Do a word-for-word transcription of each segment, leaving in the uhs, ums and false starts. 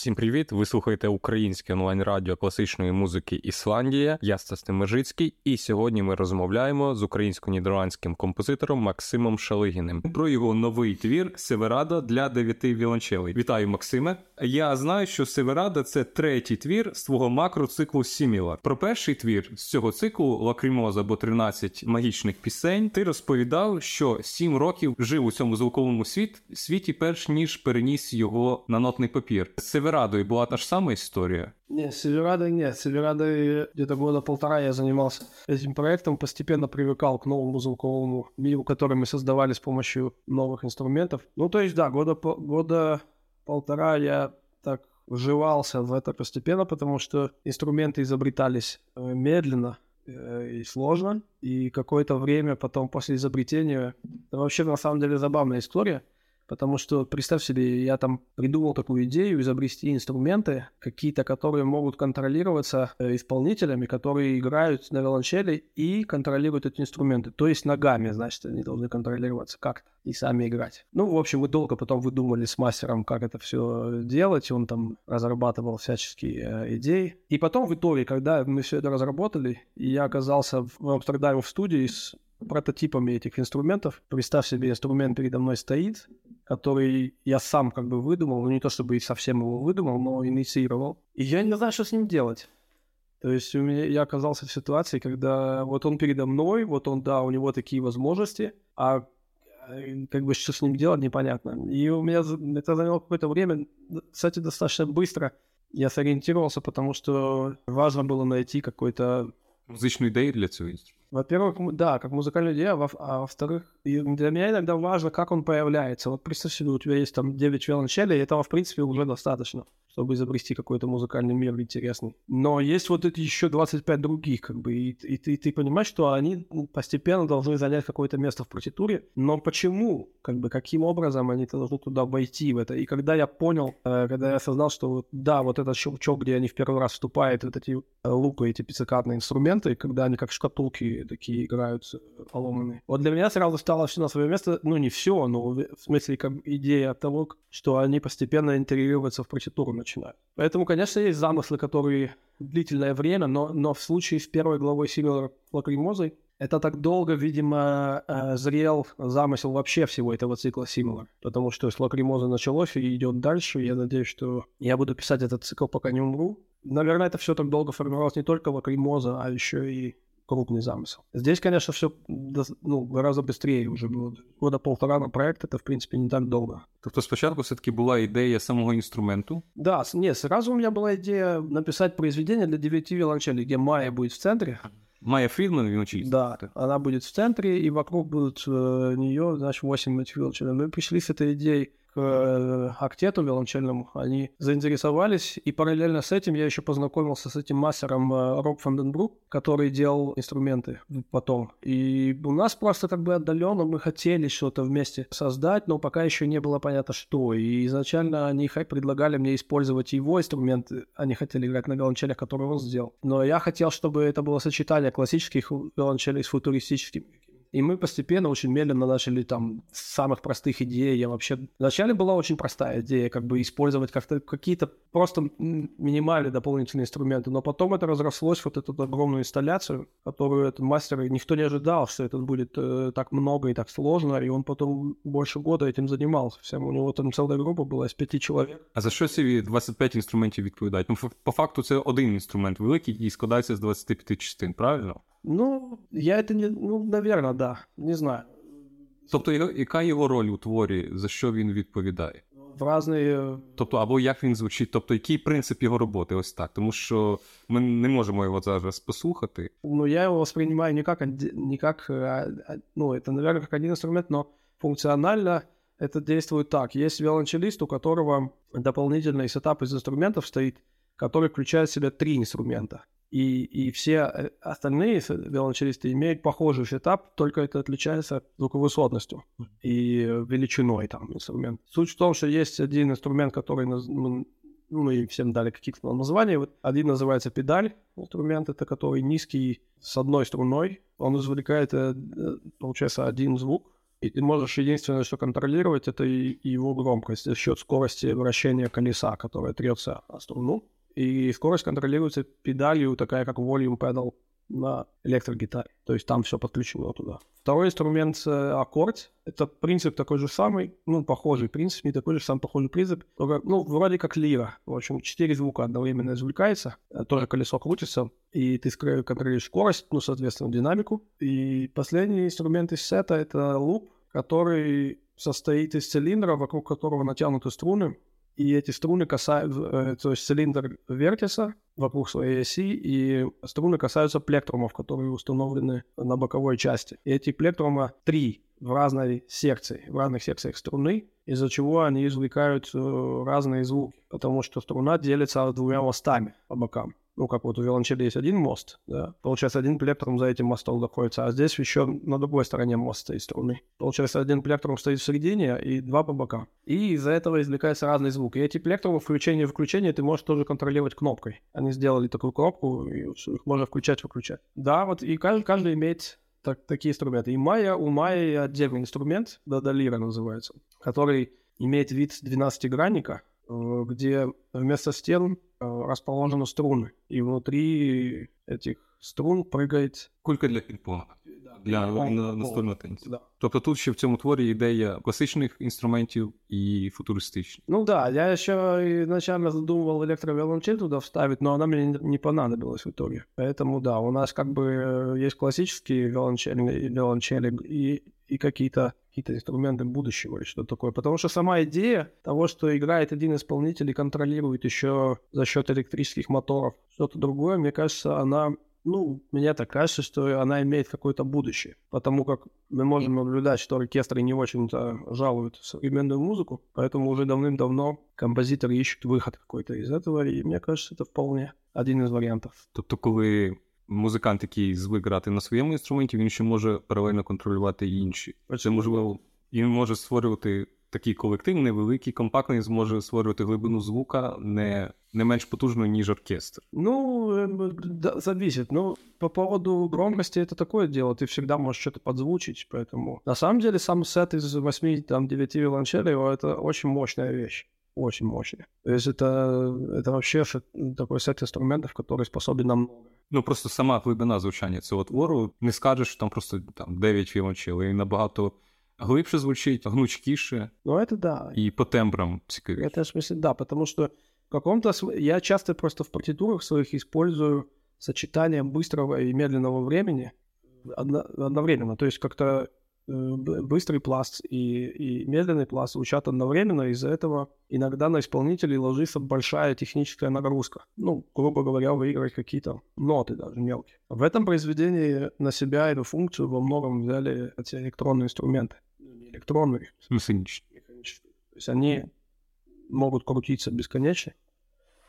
Всім привіт! Ви слухаєте українське онлайн-радіо класичної музики «Ісландія». Я Стас Тимиржицький, і сьогодні ми розмовляємо з українсько-нідерландським композитором Максимом Шалигіним про його новий твір «Северада» для дев'яти віолончелей. Вітаю, Максиме! Я знаю, що «Северада» – це третій твір з твого макроциклу «Сімілар». Про перший твір з цього циклу «Лакримоза» або тринадцять магічних пісень ти розповідав, що сім років жив у цьому звуковому світ, світі перш ніж переніс його на нотний папір. Северадой была та же самая история? Нет, Северадой нет. Северадой где-то года полтора я занимался этим проектом, постепенно привыкал к новому звуковому миру, который мы создавали с помощью новых инструментов. Ну, то есть, да, года, года полтора я так вживался в это постепенно, потому что инструменты изобретались медленно и сложно, и какое-то время потом после изобретения... Это вообще, на самом деле, забавная история. Потому что, представь себе, я там придумал такую идею изобрести инструменты, какие-то, которые могут контролироваться исполнителями, которые играют на виолончели и контролируют эти инструменты. То есть ногами, значит, они должны контролироваться как-то и сами играть. Ну, в общем, мы долго потом выдумали с мастером, как это все делать. Он там разрабатывал всяческие э, идеи. И потом в итоге, когда мы все это разработали, я оказался в Амстердаме в студии с прототипами этих инструментов. Представь себе, инструмент передо мной стоит, который я сам как бы выдумал, ну не то чтобы совсем его выдумал, но инициировал. И я не знаю, что с ним делать. То есть у меня, я оказался в ситуации, когда вот он передо мной, вот он, да, у него такие возможности, а как бы что с ним делать, непонятно. И у меня это заняло какое-то время, кстати, достаточно быстро я сориентировался, потому что важно было найти какой-то... Музычную идею для этого есть. Во-первых, да, как музыкальная идея, а во-вторых, для меня иногда важно, как он появляется. Вот представь себе, у тебя есть там девять виолончелей, и этого, в принципе, уже достаточно, чтобы изобрести какой-то музыкальный мир интересный. Но есть вот эти еще двадцать пять других, как бы, и, и, и ты понимаешь, что они постепенно должны занять какое-то место в партитуре, но почему, как бы, каким образом они должны туда войти в это? И когда я понял, когда я осознал, что да, вот этот щелчок, где они в первый раз вступают, вот эти лупы, эти пиццикатные инструменты, когда они как шкатулки такие играют поломанные. Вот для меня сразу стало все на свое место, ну не все, но в смысле как идея того, что они постепенно интегрируются в партитуру начинают. Поэтому, конечно, есть замыслы, которые длительное время, но, но в случае с первой главой Симилара Лакримозой это так долго, видимо, зрел замысел вообще всего этого цикла Симилар, потому что с Лакримозы началось и идет дальше. Я надеюсь, что я буду писать этот цикл, пока не умру. Наверное, это все так долго формировалось не только Лакримоза, а еще и крупный замысел. Здесь, конечно, все ну, гораздо быстрее уже было. Года полтора на проект, это, в принципе, не так долго. Тобто спочатку все-таки була ідея самого інструменту? Да, нет, сразу у меня была идея написать произведение для девяти виолончелей, где Майя будет в центре. Майя Фрідман виолончелист? Да, она будет в центре, и вокруг будут э, нее, значит, восемь виолончелей. Мы пришли с этой идеей к актету виолончельному, они заинтересовались, и параллельно с этим я еще познакомился с этим мастером Роб Фонденбрук, который делал инструменты потом. И у нас просто как бы отдаленно мы хотели что-то вместе создать, но пока еще не было понятно, что. И изначально они предлагали мне использовать его инструменты, они хотели играть на виолончелях, которые он сделал. Но я хотел, чтобы это было сочетание классических виолончелей с футуристическими. И мы постепенно, очень медленно начали там с самых простых идей. Я вообще... Вначале была очень простая идея, как бы использовать как-то какие-то просто минимальные дополнительные инструменты. Но потом это разрослось, вот эту огромную инсталляцию, которую этот мастер... Никто не ожидал, что это будет э, так много и так сложно. И он потом больше года этим занимался. Всем. У него там целая группа была из пяти человек. А за що ці двадцять п'ять інструментів відповідають? Ну, по факту це один інструмент великий і складається з двадцяти п'яти частин, правильно? Ну, я это не... Ну, наверное, да. Не знаю. Тобто, яка його роль у творі? За що він відповідає? В разные... Тобто, або як він звучить? Тобто, який принцип його роботи? Ось так. Тому що ми не можемо його зараз послухати. Ну, я його сприймаю не як... Не як ну, це, наверное, як один інструмент, але функціонально це діє так. Є віолончеліст, у которого дополнительний сетап із інструментів стоїть, який включає в себе три інструменти. И, и все остальные виолончелисты имеют похожий сетап, только это отличается звуковысотностью и величиной там инструмент. Суть в том, что есть один инструмент, который наз... ну, мы всем дали какие-то названия. Вот один называется педаль инструмент, это который низкий с одной струной, он извлекает, получается, один звук. И можешь единственное, что контролировать, это его громкость за счет скорости вращения колеса, которое трется о струну. И скорость контролируется педалью, такая как volume pedal на электрогитаре. То есть там все подключено туда. Второй инструмент — аккорд. Это принцип такой же самый, ну, похожий принцип, не такой же самый похожий принцип. Только, ну, вроде как лира. В общем, четыре звука одновременно извлекается, тоже колесо крутится, и ты контролируешь скорость, ну, соответственно, динамику. И последний инструмент из сета — это луп, который состоит из цилиндра, вокруг которого натянуты струны. И эти струны касаются, то есть цилиндр вертится вокруг своей оси, и струны касаются плектрумов, которые установлены на боковой части. И эти плектрумы три в разной секции, в разных секциях струны, из-за чего они извлекают разные звуки, потому что струна делится двумя мостами по бокам. Ну, как вот у виолончели есть один мост, да, получается, один плектрум за этим мостом находится, а здесь еще на другой стороне мост стоит струны. Получается, один плектрум стоит в середине и два по бокам. И из-за этого извлекаются разные звуки. И эти плектрумы, включение и выключение, ты можешь тоже контролировать кнопкой. Они сделали такую кнопку, и их можно включать-выключать. Да, вот и каждый, каждый имеет... Так, такие инструменты. И Майя, у Майи отдельный инструмент, Додалира называется, который имеет вид двенадцатигранника, где вместо стен расположены струны. И внутри этих струн прыгает... Кулька для пінг-понга. Для настольного тенісу. Да. Тобто тут ще в цьому творі ідея класичних інструментів і футуристичних. Ну да, я ще ізначально задумував електровіолончель туда вставити, но вона мені не понадобилась в итоге. Поэтому да, у нас как бы есть классические виолончели, виолончели и, и какие-то, какие-то инструменты будущего или что-то такое. Потому что сама идея того, что играет один исполнитель и контролирует еще за счет электрических моторов что-то другое, мне кажется, она... Ну, мне так кажется, что она имеет какое-то будущее, потому как мы можем наблюдать, что оркестры не очень-то жалуют современную музыку, поэтому уже давным-давно композиторы ищут выход какой-то из этого, и мне кажется, это вполне один из вариантов. Тобто, коли музикант, який звик грати на своєму інструменті, він ще може паралельно контролювати і інші. Це можливо, він може створювати такий колектив невеликий, компактний, зможе створювати глибину звука, не... не менш потужную, ніж оркестр. Ну, да, зависит. Ну, по поводу громкости это такое дело. Ты всегда можешь что-то подзвучить, поэтому... На самом деле, сам сет из восьми девяти виолончелей — это очень мощная вещь. Очень мощная. То есть это, это вообще такой сет инструментов, который способен нам... Ну, просто сама глибина звучання цього твору. Не скажеш, що там просто там, дев'ять виолончелей, і набагато... глибше звучить, гнучкіше. Ну, это да. И по тембрам цікавіше. Это, в смысле, да, потому что в каком-то... Я часто просто в партитурах своих использую сочетание быстрого и медленного времени одно... одновременно. То есть как-то э, быстрый пласт и, и медленный пласт звучат одновременно. Из-за этого иногда на исполнителей ложится большая техническая нагрузка. Ну, грубо говоря, выигрывать какие-то ноты даже мелкие. В этом произведении на себя эту функцию во многом взяли эти электронные инструменты. Электронные. Механические. То есть они... могут крутиться бесконечно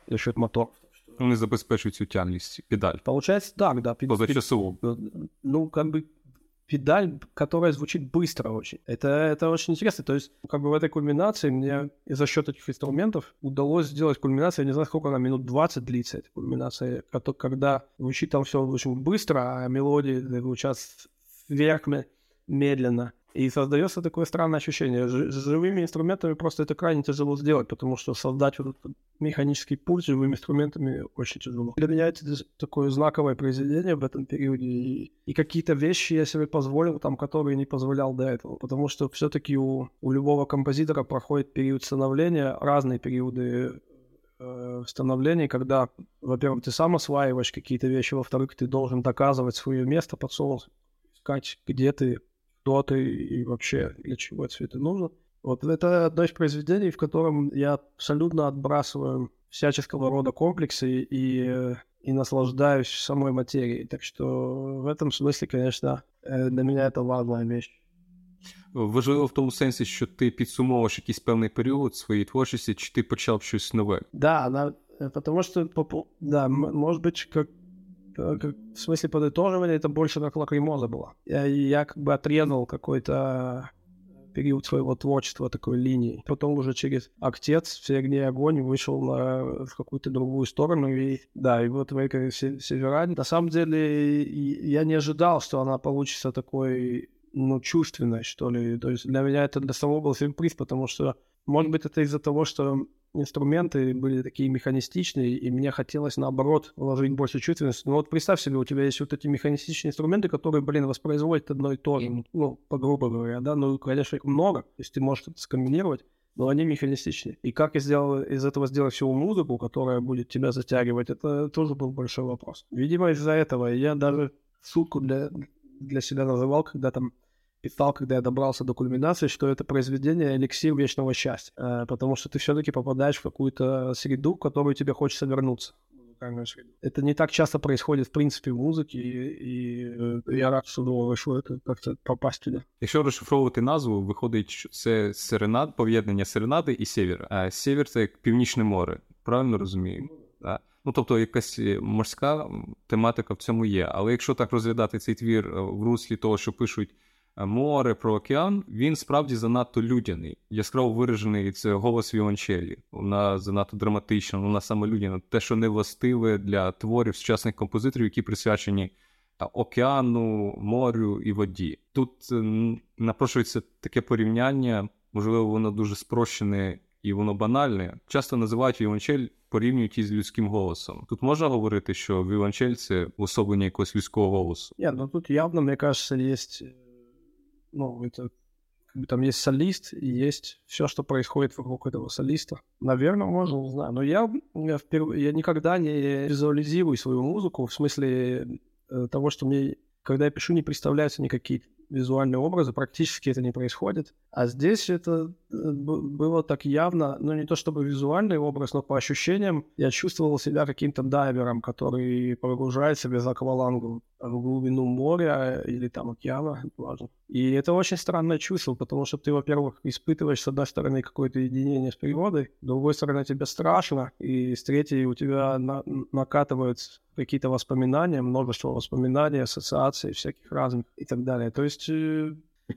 за счет моторов. Они обеспечивают тянность педаль. Получается так, да. Позачасово. Ну, как бы педаль, которая звучит быстро очень. Это, это очень интересно. То есть, как бы в этой кульминации мне за счет этих инструментов удалось сделать кульминацию, я не знаю, сколько она, минут двадцать длится, эта кульминация, когда звучит там все очень быстро, а мелодии звучат сверхмедленно. И создается такое странное ощущение. С живыми инструментами просто это крайне тяжело сделать, потому что создать вот этот механический пульс живыми инструментами очень тяжело. Для меня это такое знаковое произведение в этом периоде. И, и какие-то вещи я себе позволил, там, которые не позволял до этого. Потому что все-таки у, у любого композитора проходит период становления, разные периоды э, становления, когда, во-первых, ты сам осваиваешь какие-то вещи, во-вторых, ты должен доказывать свое место под солнцем, искать, где ты... кто ты и вообще для чего все это нужно. Вот это одно из произведений, в котором я абсолютно отбрасываю всяческого рода комплексы и, и наслаждаюсь самой материей. Так что в этом смысле, конечно, для меня это важная вещь. Важливо в тому сенсі, що ти підсумовуєш якийсь певний період своєї творчості, чи ти почав щось нове? Да, потому что, да, может быть, как в смысле подытоживания, это больше как Лакримоза была. Я, я как бы отрезал какой-то период своего творчества такой линии. Потом уже через «Актец», «Все огни и огонь» вышел на, в какую-то другую сторону. И да, и вот в этой «Севераде». На самом деле я не ожидал, что она получится такой ну, чувственное, что ли. То есть для меня это для самого был сюрприз, потому что, может быть, это из-за того, что инструменты были такие механистичные, и мне хотелось, наоборот, вложить больше чувственности. Ну вот представь себе, у тебя есть вот эти механистичные инструменты, которые, блин, воспроизводят одно и то же, ну, грубо говоря, да, ну, конечно, их много, то есть ты можешь это скомбинировать, но они механистичны. И как я сделал, из этого сделать всю музыку, которая будет тебя затягивать, это тоже был большой вопрос. Видимо, из-за этого я даже сутку для, для себя называл, когда там писал, когда я добрался до кульминации, что это произведение эликсир вечного счастья, потому что ты все-таки попадаешь в какую-то среду, в которую тебе хочется вернуться. Это не так часто происходит, в принципе, в музиці, і я рад, що думав, що це як-то попасть туди. Якщо розшифровувати назву, виходить, що це серенад, поєднання серенади і севера. А север – це як Північне море, правильно розумію? Так. Ну, тобто, якась морська тематика в цьому є. Але якщо так розглядати цей твір в руслі того, що пишуть море про океан, він справді занадто людяний. Яскраво виражений це голос віолончелі. Вона занадто драматична, вона саме людяна. Те, що не властиве для творів сучасних композиторів, які присвячені океану, морю і воді. Тут напрошується таке порівняння, можливо, воно дуже спрощене і воно банальне. Часто називають віолончель, порівнюють із людським голосом. Тут можна говорити, що віолончель – це уособлення якогось людського голосу? Ні, ну тут явно, мені кажеться, є... Ну, это, там есть солист, и есть все, что происходит вокруг этого солиста. Наверное, можно, не знаю. Но я, я, вперв... я никогда не визуализирую свою музыку, в смысле э, того, что мне, когда я пишу, не представляются никакие визуальные образы, практически это не происходит. А здесь это б- было так явно, ну, не то чтобы визуальный образ, но по ощущениям я чувствовал себя каким-то дайвером, который погружается без аквалангу в глубину моря или там океана, важно. И это очень странное чувство, потому что ты, во-первых, испытываешь, с одной стороны, какое-то единение с природой, с другой стороны, тебе страшно, и с третьей у тебя на- накатываются какие-то воспоминания, множество воспоминаний, ассоциаций всяких разных и так далее. То есть...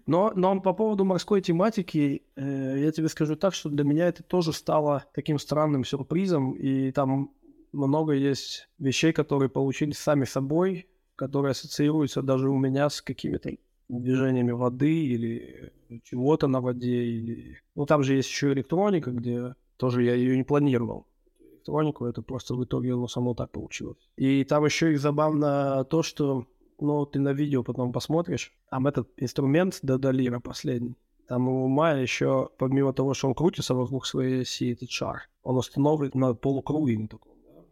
Но, но по поводу морской тематики, э, я тебе скажу так, что для меня это тоже стало таким странным сюрпризом, и там много есть вещей, которые получились сами собой, которые ассоциируются даже у меня с какими-то движениями воды или чего-то на воде. Или... Ну, там же есть еще электроника, где тоже я ее не планировал. Электронику это просто в итоге оно само так получилось. И там еще и забавно то, что... Ну, ты на видео потом посмотришь. Там этот инструмент Додалира последний. Там у Майя еще, помимо того, что он крутится вокруг своей оси, этот шар, он установлен на полукруге,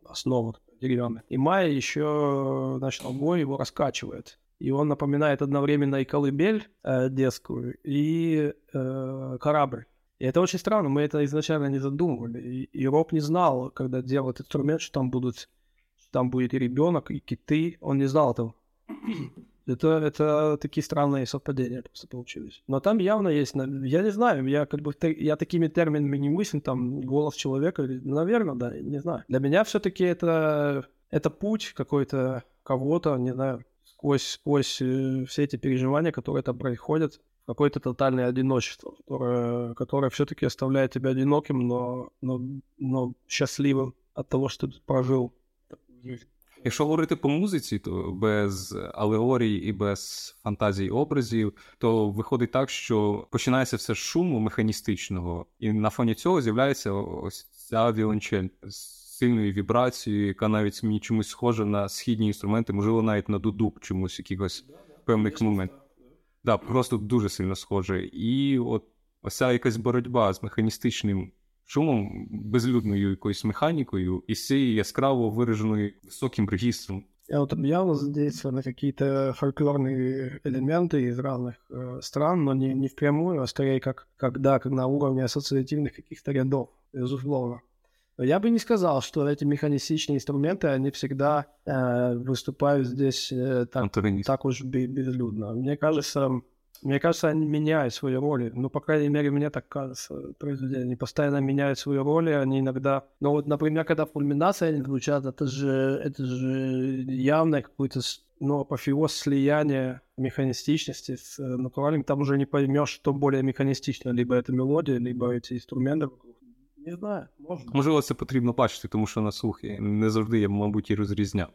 основу деревянную. И Майя еще, значит, ногой его раскачивает. И он напоминает одновременно и колыбель э, детскую, и э, корабль. И это очень странно, мы это изначально не задумывали. И, и Роб не знал, когда делал этот инструмент, что там, будут, что там будет и ребенок, и киты. Он не знал этого. Это, это такие странные совпадения просто получились. Но там явно есть, я не знаю, я как бы я такими терминами не мыслю, там голос человека, наверное, да, не знаю. Для меня все-таки это, это путь какой-то кого-то, не знаю, сквозь, сквозь все эти переживания, которые там происходят, какое-то тотальное одиночество, которое, которое все-таки оставляет тебя одиноким, но, но, но счастливым от того, что ты прожил. Якщо говорити по музиці, то без алегорій і без фантазій образів, то виходить так, що починається все з шуму механістичного, і на фоні цього з'являється ось ця віолончель з сильною вібрацією, яка навіть мені чомусь схожа на східні інструменти, можливо, навіть на дудук чомусь якихось певних моментів. Да, просто дуже сильно схоже. І от ось ця якась боротьба з механістичним шумом, безлюдною якоюсь механікою і з цією яскраво вираженою високим регістром. Я вот явно задействовал на какие-то фольклорные элементы из разных э, стран, но не, не впрямую, а скорее как, как, да, как на уровне ассоциативных каких-то рядов, безусловно. Но я бы не сказал, что эти механистичные инструменты, они всегда э, выступают здесь э, так, так уж безлюдно. Мне кажется... Мне кажется, они меняют свои роли. Ну, по крайней мере, мне так кажется. Они постоянно меняют свои роли. Они иногда... Ну, вот, например, когда кульминация они звучат, это же, это же явное какое-то, ну, апофеоз слияния механистичности с натуральным. Там уже не поймешь, что более механистично. Либо это мелодия, либо эти инструменты. Не знаю, можна. Можливо, це потрібно бачити, тому що на слух не завжди я, мабуть, і розрізняв.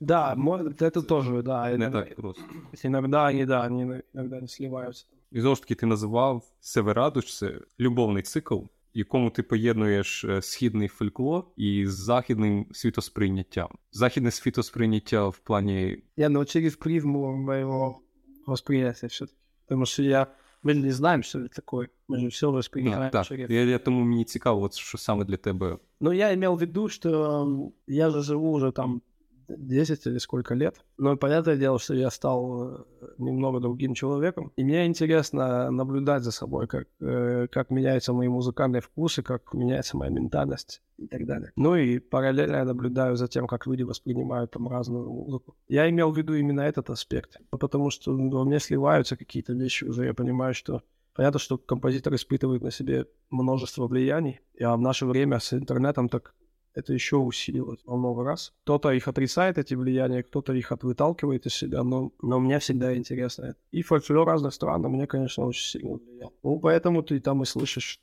Да, это тоже, да. Не так просто. Иногда они, да, они иногда не сливаются. І знову ж таки, ти називав Севераду, що це любовний цикл, в якому ти поєднуєш східний фольклор із західним світосприйняттям. Західне світосприйняття в плані... Я не через призму моєго розприйняття все-таки. Тому що я... ми не знаємо, що це таке. Ми ж все розприйняємо через... Так, я, я, тому мені цікаво, от, що саме для тебе... Ну, я имел в виду, що я же живу уже там десять или сколько лет. Но понятное дело, что я стал немного другим человеком. И мне интересно наблюдать за собой, как, э, как меняются мои музыкальные вкусы, как меняется моя ментальность и так далее. Ну и параллельно я наблюдаю за тем, как люди воспринимают там разную музыку. Я имел в виду именно этот аспект. Потому что у меня сливаются какие-то вещи уже. Я понимаю, что... Понятно, что композитор испытывает на себе множество влияний. А в наше время с интернетом так... это еще усилилось во много раз. Кто-то их отрицает, эти влияния, кто-то их выталкивает из себя, но, но мне всегда интересно это. И фольклор разных стран на меня, конечно, очень сильно влиял. Ну, поэтому ты там и слышишь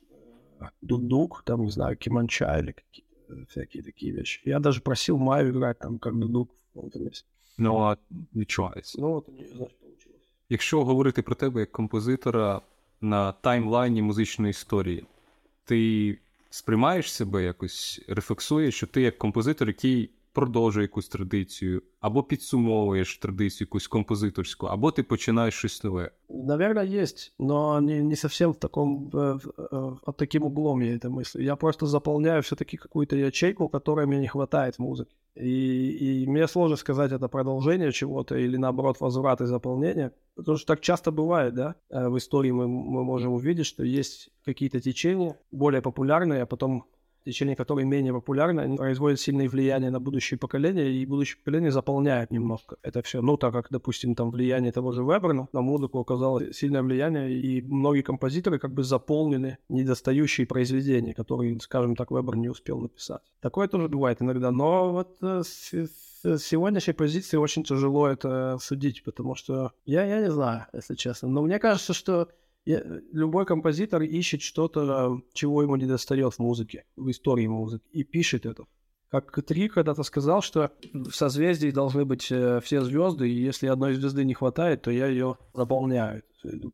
дудук, там, не знаю, киманча или какие-то всякие такие вещи. Я даже просил Майю играть там, как дудук в каком-то месте. Ну, а нічого. Ну, вот у нее, значит, получилось. Якщо говорити про тебе як композитора на таймлайні музичної історії, ти... сприймаєш себе якось, рефлексуєш, що ти як композитор, який продовжує якусь традицію, або підсумовуєш традицію якусь композиторську, або ти починаєш щось нове? Наверное, есть, но не, не совсем в таком, под таким углом я это мыслю. Я просто заполняю все-таки какую-то ячейку, которой мне не хватает в музыке. И, и мне сложно сказать, это продолжение чего-то или, наоборот, возврат и заполнение. Потому что так часто бывает, да? В истории мы, мы можем увидеть, что есть какие-то течения, более популярные, а потом течения, которые менее популярны, они производят сильное влияние на будущее поколение, и будущее поколение заполняет немножко это все. Ну, так как, допустим, там влияние того же Веберна на музыку оказало сильное влияние, и многие композиторы как бы заполнили недостающие произведения, которые, скажем так, Вебер не успел написать. Такое тоже бывает иногда, но вот с, с сегодняшней позиции очень тяжело это судить, потому что я, я не знаю, если честно, но мне кажется, что Я, любой композитор ищет что-то, чего ему недостает в музыке, в истории музыки, и пишет это. Как Три когда-то сказал, что в созвездии должны быть все звезды, и если одной звезды не хватает, то я ее заполняю.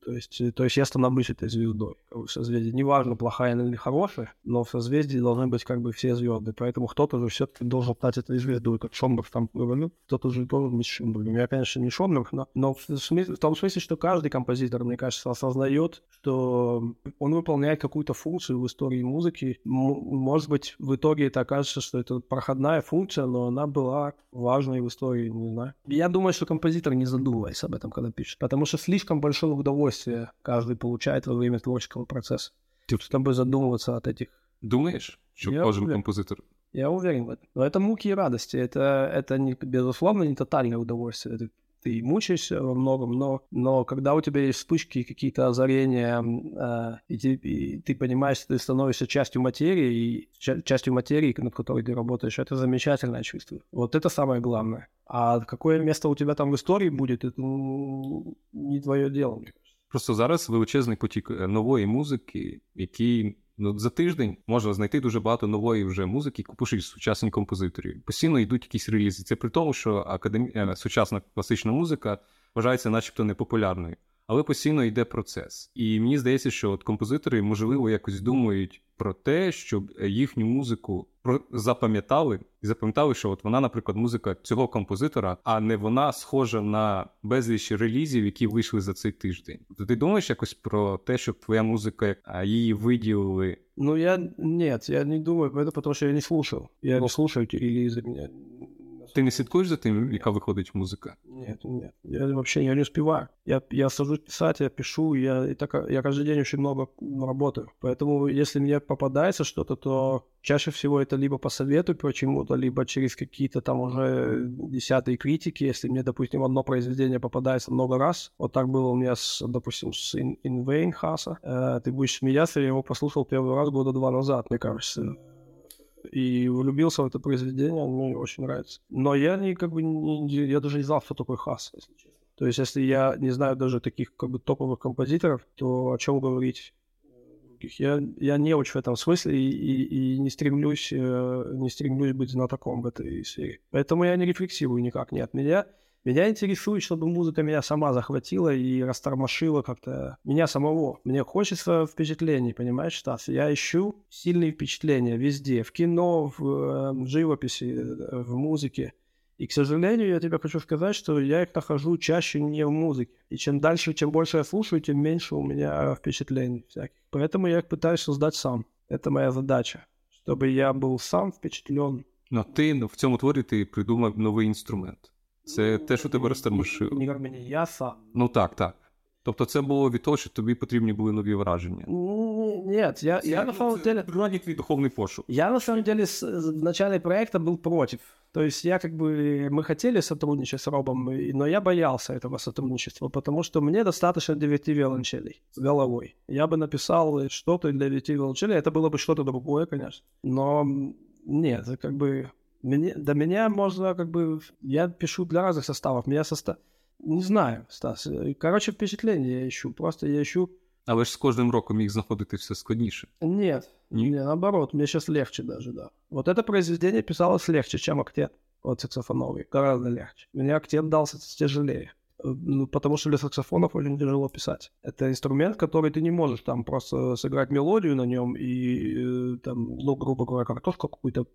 То есть, то есть я становлюсь этой звездой в созвездии. Неважно, плохая она или хорошая, но в созвездии должны быть как бы все звезды. Поэтому кто-то же все-таки должен стать этой звездой, как Шомберг там говорил, кто-то же должен быть Шомбергом. Я, конечно, не Шомберг, но, но в, смысле, в том смысле, что каждый композитор, мне кажется, осознает, что он выполняет какую-то функцию в истории музыки. М- может быть, в итоге это окажется, что это проходная функция, но она была важной в истории, не знаю. Я думаю, что композитор не задумывается об этом, когда пишет, потому что слишком большого удовольствие каждый получает во время творческого процесса. Ты с тобой задумываться от этих... Думаешь, что каждый композитор? Я уверен в этом. Но это муки и радости. Это, это не, безусловно, не тотальное удовольствие. Это, ты мучаешься во многом, но, но когда у тебя есть вспышки, какие-то озарения, э, и, ты, и ты понимаешь, что ты становишься частью материи, и ча- частью материи, над которой ты работаешь, это замечательное чувство. Вот это самое главное. А какое место у тебя там в истории будет, это ну, не твое дело. Просто зараз величезний потік нової музики, який ну, за тиждень можна знайти дуже багато нової вже музики, яку пишуть сучасні композитори. Постійно йдуть якісь релізи. Це при тому, що академі... сучасна класична музика вважається начебто непопулярною. Але постійно йде процес. І мені здається, що от композитори, можливо, якось думають про те, щоб їхню музику запам'ятали. І запам'ятали, що от вона, наприклад, музика цього композитора, а не вона схожа на безліч релізів, які вийшли за цей тиждень. То ти думаєш якось про те, щоб твоя музика, її виділили? Ну, я... Нет, я не думаю, потому що я не слушав. Я не слушаю ті релізи. Ты не следишь за тем, яка выходит музыка? Нет, нет. Я вообще я не успеваю. Я, я сажусь писать, я пишу, я, и так, я каждый день очень много работаю. Поэтому, если мне попадается что-то, то чаще всего это либо по совету почему-то, либо через какие-то там уже десятые критики. Если мне, допустим, одно произведение попадается много раз, вот так было у меня, с, допустим, с In, In Vain Хаса. Э, ты будешь смеяться, я его послушал первый раз года два назад, мне кажется. И влюбился в это произведение, оно мне очень нравится. Но я не, как бы, не, я даже не знал, кто такой Хас, если честно. То есть, если я не знаю даже таких как бы топовых композиторов, то о чем говорить других. Я, я неуч в этом смысле и, и, и не, стремлюсь, не стремлюсь быть знатоком в этой сфере. Поэтому я не рефлексирую никак, нет. Меня, меня интересует, чтобы музыка меня сама захватила и растормошила как-то меня самого. Мне хочется впечатлений, понимаешь, Стас? Я ищу сильные впечатления везде, в кино, в, в живописи, в музыке. И, к сожалению, я тебе хочу сказать, что я их нахожу чаще не в музыке. И чем дальше, чем больше я слушаю, тем меньше у меня впечатлений всяких. Поэтому я их пытаюсь создать сам. Это моя задача, чтобы я был сам впечатлен. Но ти в цьому творі ти придумав новий інструмент. Це те, що тебе розтормошило. Ігор, мені я сам. Ну так, так. Тобто це було від того, що тобі потрібні були нові враження? Ні, я, я на самом деле... Це духовний пошук. Я на самом деле в начале проекта был против. То есть я как бы... Мы хотели сотрудничать с Робом, но я боялся этого сотрудничества, потому что мне достаточно девяти виолончелей с головой. Я бы написал что-то для девяти виолончелей, это было бы что-то другое, конечно. Но нет, как бы... Мне, до меня можно как бы... Я пишу для разных составов, меня состав... Не знаю, Стас. Короче, впечатление я ищу. Просто я ищу... Але ж з кожним роком їх знаходити все складніше. Ні, ні, наоборот, мені зараз легче навіть, да. Вот это произведение писалось легче, чем «Октет» от саксофоновой. Гораздо легче. Мне «Октет» дался тяжелее. Ну, потому что для саксофонов очень тяжело писать. Это инструмент, который ты не можешь там просто сыграть мелодию на нем и там, ну, грубо говоря, картошку какую-то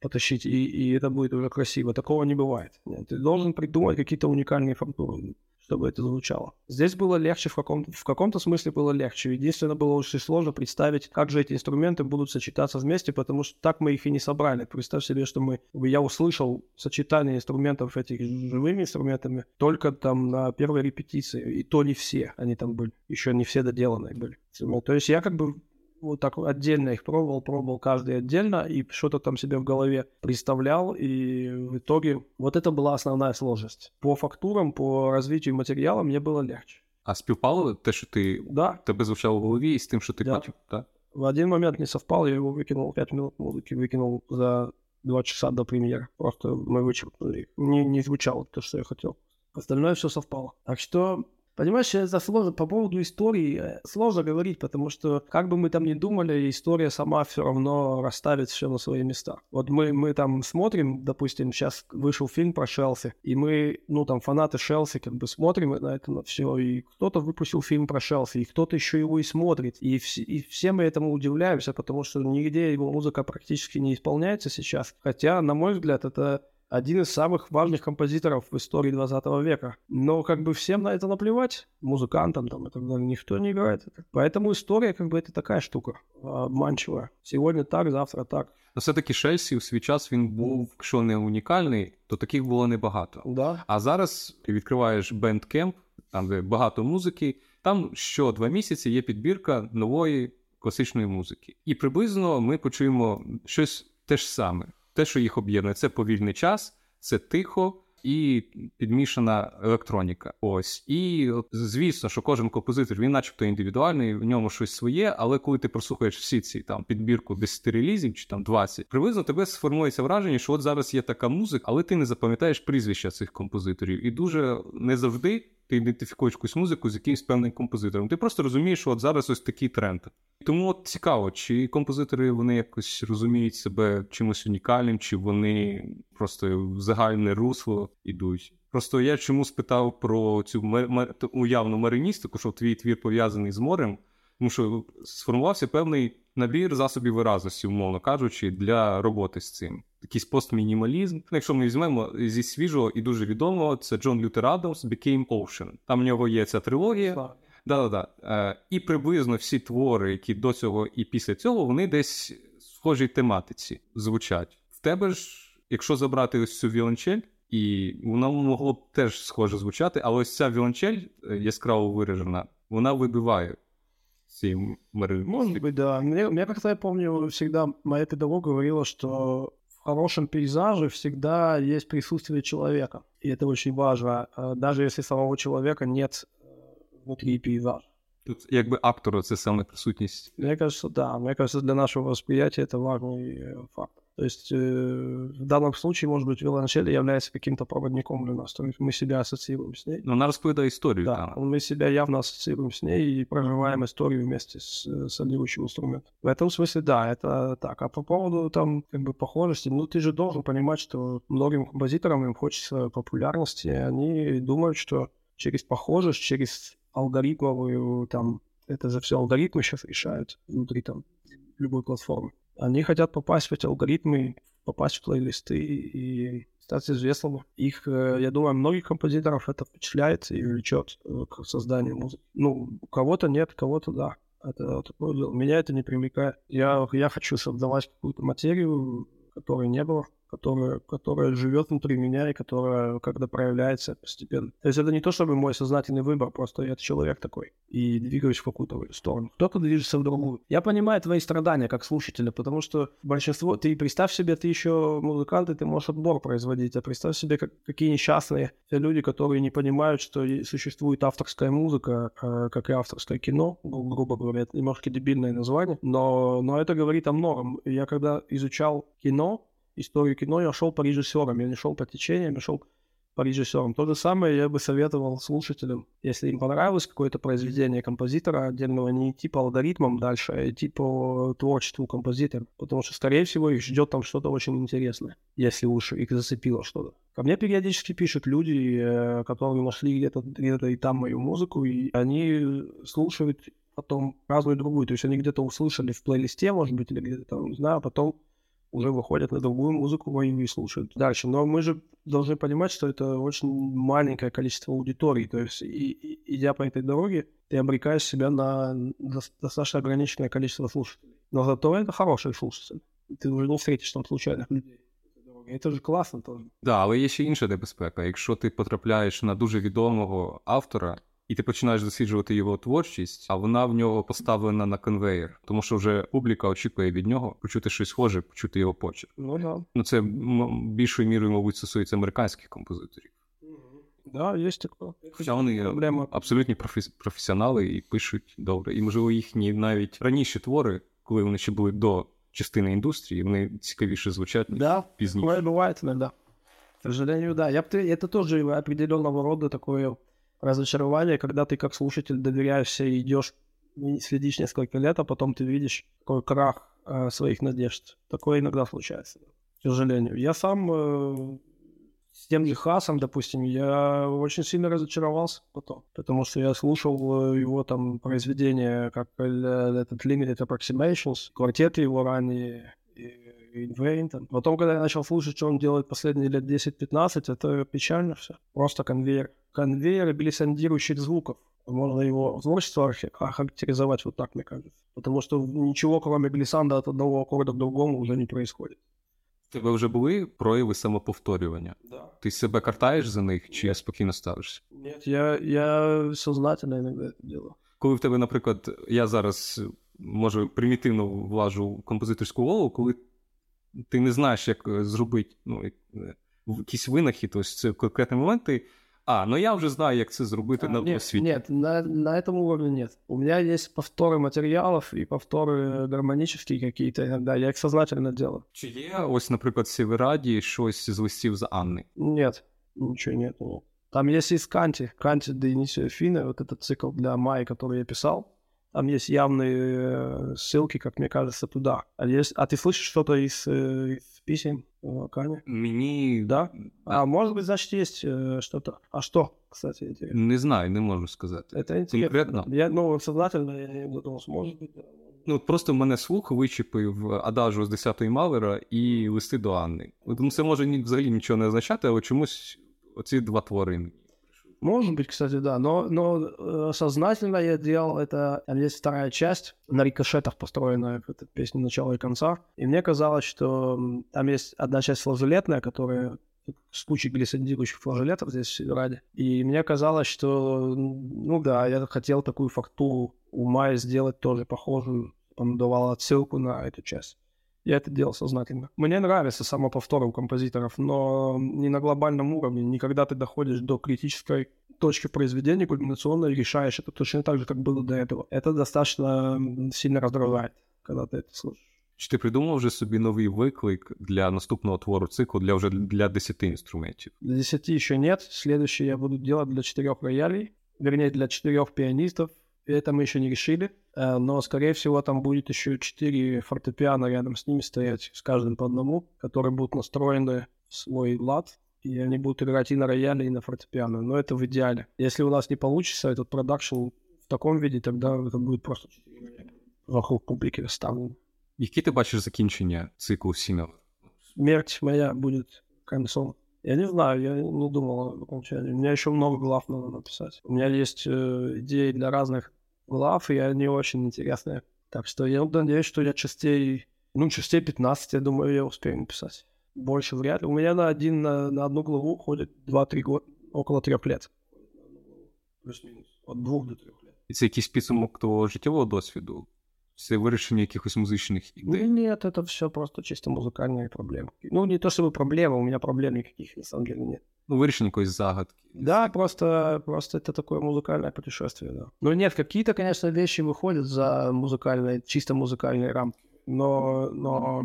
потащить, и, и это будет уже красиво. Такого не бывает. Нет, ты должен придумать какие-то уникальные фактуры, чтобы это звучало. Здесь было легче, в каком-то, в каком-то смысле было легче. Единственное, было очень сложно представить, как же эти инструменты будут сочетаться вместе, потому что так мы их и не собрали. Представь себе, что мы, я услышал сочетание инструментов этих живыми инструментами только там на первой репетиции, и то не все они там были, еще не все доделанные были. То есть я как бы вот так отдельно их пробовал, пробовал каждый отдельно, и что-то там себе в голове представлял, и в итоге вот это была основная сложность. По фактурам, по развитию материала мне было легче. А співпало те, що ти да. тебе звучало в голові, і з тим, що ти да. бачив? Да? В один момент не совпало, я його викинув п'ять минут музики, викинув за два часа до прем'єри. Просто ми вичерпнули. Не, не звучало те, що я хотів. Остальное все совпало. Так що... Понимаешь, это сложно. По поводу истории сложно говорить, потому что, как бы мы там ни думали, история сама все равно расставит все на свои места. Вот мы, мы там смотрим, допустим, сейчас вышел фильм про Шелси, и мы, ну там фанаты Шелси, как бы смотрим на это на все, и кто-то выпустил фильм про Шелси, и кто-то еще его и смотрит, и, вс- и все мы этому удивляемся, потому что нигде его музыка практически не исполняется сейчас. Хотя, на мой взгляд, это... один из самых важных композиторов в истории двадцатого века. Но как бы всем на это наплевать, музыкантам там и так далее, никто не играет. Поэтому история как бы это такая штука обманчивая. Сегодня так, завтра так. Но все-таки Шельсі у свій час він був, якщо не унікальний, то таких було небагато. Да. А зараз ти відкриваєш Bandcamp, там де багато музики, там що два місяці є підбірка нової класичної музики. І приблизно ми почуємо щось те ж саме. Те, що їх об'єднує, це повільний час, це тихо і підмішана електроніка. Ось. І, звісно, що кожен композитор, він начебто індивідуальний, в ньому щось своє, але коли ти прослухаєш всі ці там підбірку десять релізів чи там двадцять, приблизно тебе сформується враження, що от зараз є така музика, але ти не запам'ятаєш прізвища цих композиторів. І дуже не завжди ти ідентифікуєш якусь музику з якимсь певним композитором. Ти просто розумієш, що от зараз ось такий тренд. Тому от цікаво, чи композитори, вони якось розуміють себе чимось унікальним, чи вони просто в загальне русло ідуть. Просто я чому спитав про цю мер... Мер... уявну мариністику, що твій твір пов'язаний з морем, тому що сформувався певний набір засобів виразності, умовно кажучи, для роботи з цим. Якийсь постмінімалізм. Якщо ми візьмемо зі свіжого і дуже відомого, це Джон Лютер Адамс «Became Ocean». Там в нього є ця трилогія. Да-да-да. І приблизно всі твори, які до цього і після цього, вони десь в схожій тематиці звучать. В тебе ж, якщо забрати ось цю віолончель, і вона могло б теж схоже звучати, але ось ця віолончель яскраво виражена, вона вибиває. Всем Может быть, да. Мне, мне как-то, я помню, всегда моя педагог говорила, что в хорошем пейзаже всегда есть присутствие человека. И это очень важно, даже если самого человека нет внутри пейзажа. Тут как бы актору это самая присутность. Мне кажется, да. Мне кажется, для нашего восприятия это важный фактор. То есть э, в данном случае, может быть, виолончель является каким-то проводником для нас. То есть мы себя ассоциируем с ней. Но она раскрыта историю. Да, там. Мы себя явно ассоциируем с ней и проживаем историю вместе с солирующим инструментом. В этом смысле, да, это так. А по поводу там как бы похожести, ну ты же должен понимать, что многим композиторам им хочется популярности, и они думают, что через похожесть, через алгоритмовую там, это же все алгоритмы сейчас решают внутри там любой платформы. Они хотят попасть в эти алгоритмы, попасть в плейлисты и стать известными. Их, я думаю, многих композиторов это впечатляет и влечет к созданию музыки. Ну, кого-то нет, кого-то да. Это такое дело. Меня это не привлекает. Я, я хочу создавать какую-то материю, которой не было, которая, которая живет внутри меня и которая когда проявляется постепенно. То есть это не то, чтобы мой сознательный выбор, просто я человек такой и двигаюсь в какую-то сторону. Кто-то движется в другую. Я понимаю твои страдания как слушателя, потому что большинство... Ты представь себе, ты еще музыкант, и ты можешь отбор производить, а представь себе, как, какие несчастные те люди, которые не понимают, что существует авторская музыка, как и авторское кино, грубо говоря, это немножко дебильное название, но, но это говорит о многом. Я когда изучал кино, историю кино, я шел по режиссерам, я не шел по течениям, я шел по режиссерам. То же самое я бы советовал слушателям, если им понравилось какое-то произведение композитора отдельного, не идти по алгоритмам дальше, а идти по творчеству композитора, потому что, скорее всего, их ждет там что-то очень интересное, если уж их зацепило что-то. Ко мне периодически пишут люди, которые нашли где-то, где-то и там мою музыку, и они слушают потом разную другую, то есть они где-то услышали в плейлисте, может быть, или где-то там, не знаю, а потом уже выходят на другую музыку, мою и слушают дальше. Но мы же должны понимать, что это очень маленькое количество аудиторий. То есть, и, и, идя по этой дороге, ты обрекаешь себя на достаточно ограниченное количество слушателей. Но зато это хорошие слушатели. Ты уже не встретишь там случайных людей. Це ж класно теж. Да, але є ще інша небезпека. Якщо ти потрапляєш на дуже відомого автора, і ти починаєш досліджувати його творчість, а вона в нього поставлена на конвейер. Тому що вже публіка очікує від нього почути щось схоже, почути його почерк. Ну, да. Ну, це більшою мірою, мабуть, стосується американських композиторів. Да, є таке. Хоча вони проблема. Абсолютні професі- професіонали і пишуть добре. І, можливо, їхні навіть раніші твори, коли вони ще були до частини індустрії, вони цікавіше звучать да, пізніше. Да, буває, да. К сожалению, да. Я б ти... Это тоже определенного рода такое разочарование, когда ты как слушатель доверяешься и идешь, следишь несколько лет, а потом ты видишь такой крах э, своих надежд. Такое иногда случается, к сожалению. Я сам э, с тем же Хасом, допустим, я очень сильно разочаровался потом, потому что я слушал его там произведения, как э, этот Limited Approximations, квартеты его ранние, In Vain, там. Потом, когда я начал слушать, что он делает последние лет десять-пятнадцать, это печально все. Просто конвейер. Конвейер глиссандирующих звуков. Можно его творчество охарактеризовать вот так, мне кажется. Потому что ничего, кроме глиссанда от одного аккорда к другому, уже не происходит. У тебе вже були прояви самоповторювання? Да. Ти себе картаєш за них, чи Нет. спокійно ставишся? Ні, я, я сознательно іноді це діло. Коли в тебе, наприклад, я зараз, може, примітивно влажу композиторську голову, коли ти не знаєш, як зробити ну, якийсь винахід, ось це конкретний момент, ти А, ну я уже знаю, как это сделать а, на нет, свете. Нет, на, на этом уровне нет. У меня есть повторы материалов и повторы гармонические какие-то иногда. Я их сознательно делаю. Чи є ось, наприклад, в Севераді щось з листів з Анни? Нет, ничего нет. Там есть из Канти, Канти Денисі Фіна, вот этот цикл для Майи, который я писал. Там есть явные ссылки, как мне кажется, туда. А, есть... а ты слышишь что-то из, из писем Кани? Мені... Да? А может быть, значит, есть что-то. А что, кстати, интересно? Не знаю, не могу сказать. Это интересно. Конкретно? Я, ну, сознательно я не думал, может быть. Ну, просто в мене слух вичепив адажу з десятої Малера і листи до Анни. Це може взагалі нічого не означати, але чомусь оці два твори. Может быть, кстати, да, но, но сознательно я делал это, там есть вторая часть, на рикошетах построенная эта песня «Начало и конца», и мне казалось, что там есть одна часть флажолетная, которая с кучей глиссандирующих флажолетов здесь в Севераде, и мне казалось, что, ну да, я хотел такую фактуру у Майи сделать тоже похожую, он давал отсылку на эту часть. Я это делал сознательно. Мне нравится самоповтор у композиторов, но не на глобальном уровне. Не когда ты доходишь до критической точки произведения, кульминационной, решаешь это точно так же, как было до этого. Это достаточно сильно раздражает, когда ты это слышишь. Чи ти придумав вже собі новий виклик для наступного твору циклу, для вже для десяти інструментів? Для десяти ще нет. Следующий я буду делать для четырех роялей, вернее, для четырех пианистов. Это мы еще не решили, но, скорее всего, там будет еще четыре фортепиано рядом с ними стоять, с каждым по одному, которые будут настроены в свой лад, и они будут играть и на рояле, и на фортепиано, но это в идеале. Если у нас не получится этот продакшн в таком виде, тогда это будет просто четыре рояля вокруг публики расставлено. Які ти бачиш закінчення циклу «Сімілар»? Смерть моя буде концом. Я не знаю, я не думал о кончании. У меня еще много глав надо написать. У меня есть э, идеи для разных глав, и они очень интересные. Так что я надеюсь, что я частей, ну, частей пятнадцать, я думаю, я успею написать. Больше вряд ли. У меня на, один, на, на одну главу уходит два-три года, около трёх лет. Плюс-минус. От двух до трёх лет. Це якийсь підсумок твого життєвого досвіду? Це вирішення якихось музичних ідей? Ні, це все просто чисто музикальні проблеми. Ну, не то, щоб проблеми, у мене проблем ніяких, на самом деле, нет. Ну, вирішення якоїсь загадки. Да, просто, просто это такое музыкальное путешествие, да. Ну, нет, какие-то, конечно, вещи выходят за музыкальные, чисто музыкальные рамки. Но, но,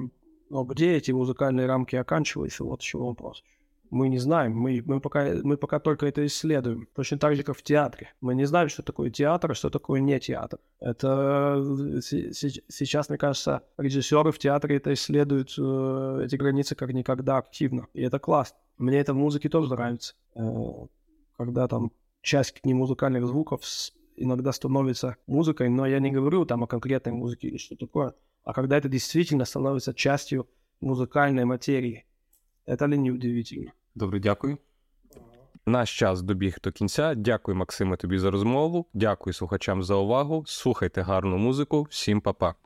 но где эти музыкальные рамки оканчиваются, вот еще вопрос. Мы не знаем, мы, мы, пока, мы пока только это исследуем. Точно так же, как в театре. Мы не знаем, что такое театр, что такое не театр. Это с- сейчас, мне кажется, режиссеры в театре это исследуют э, эти границы как никогда активно. И это классно. Мне это в музыке тоже нравится. Э, когда там часть немузыкальных звуков с, иногда становится музыкой, но я не говорю там о конкретной музыке или что такое, а когда это действительно становится частью музыкальной материи. Це не удивительно. Добре, дякую. Наш час добіг до кінця. Дякую, Максиме, тобі за розмову. Дякую слухачам за увагу. Слухайте гарну музику. Всім па-па.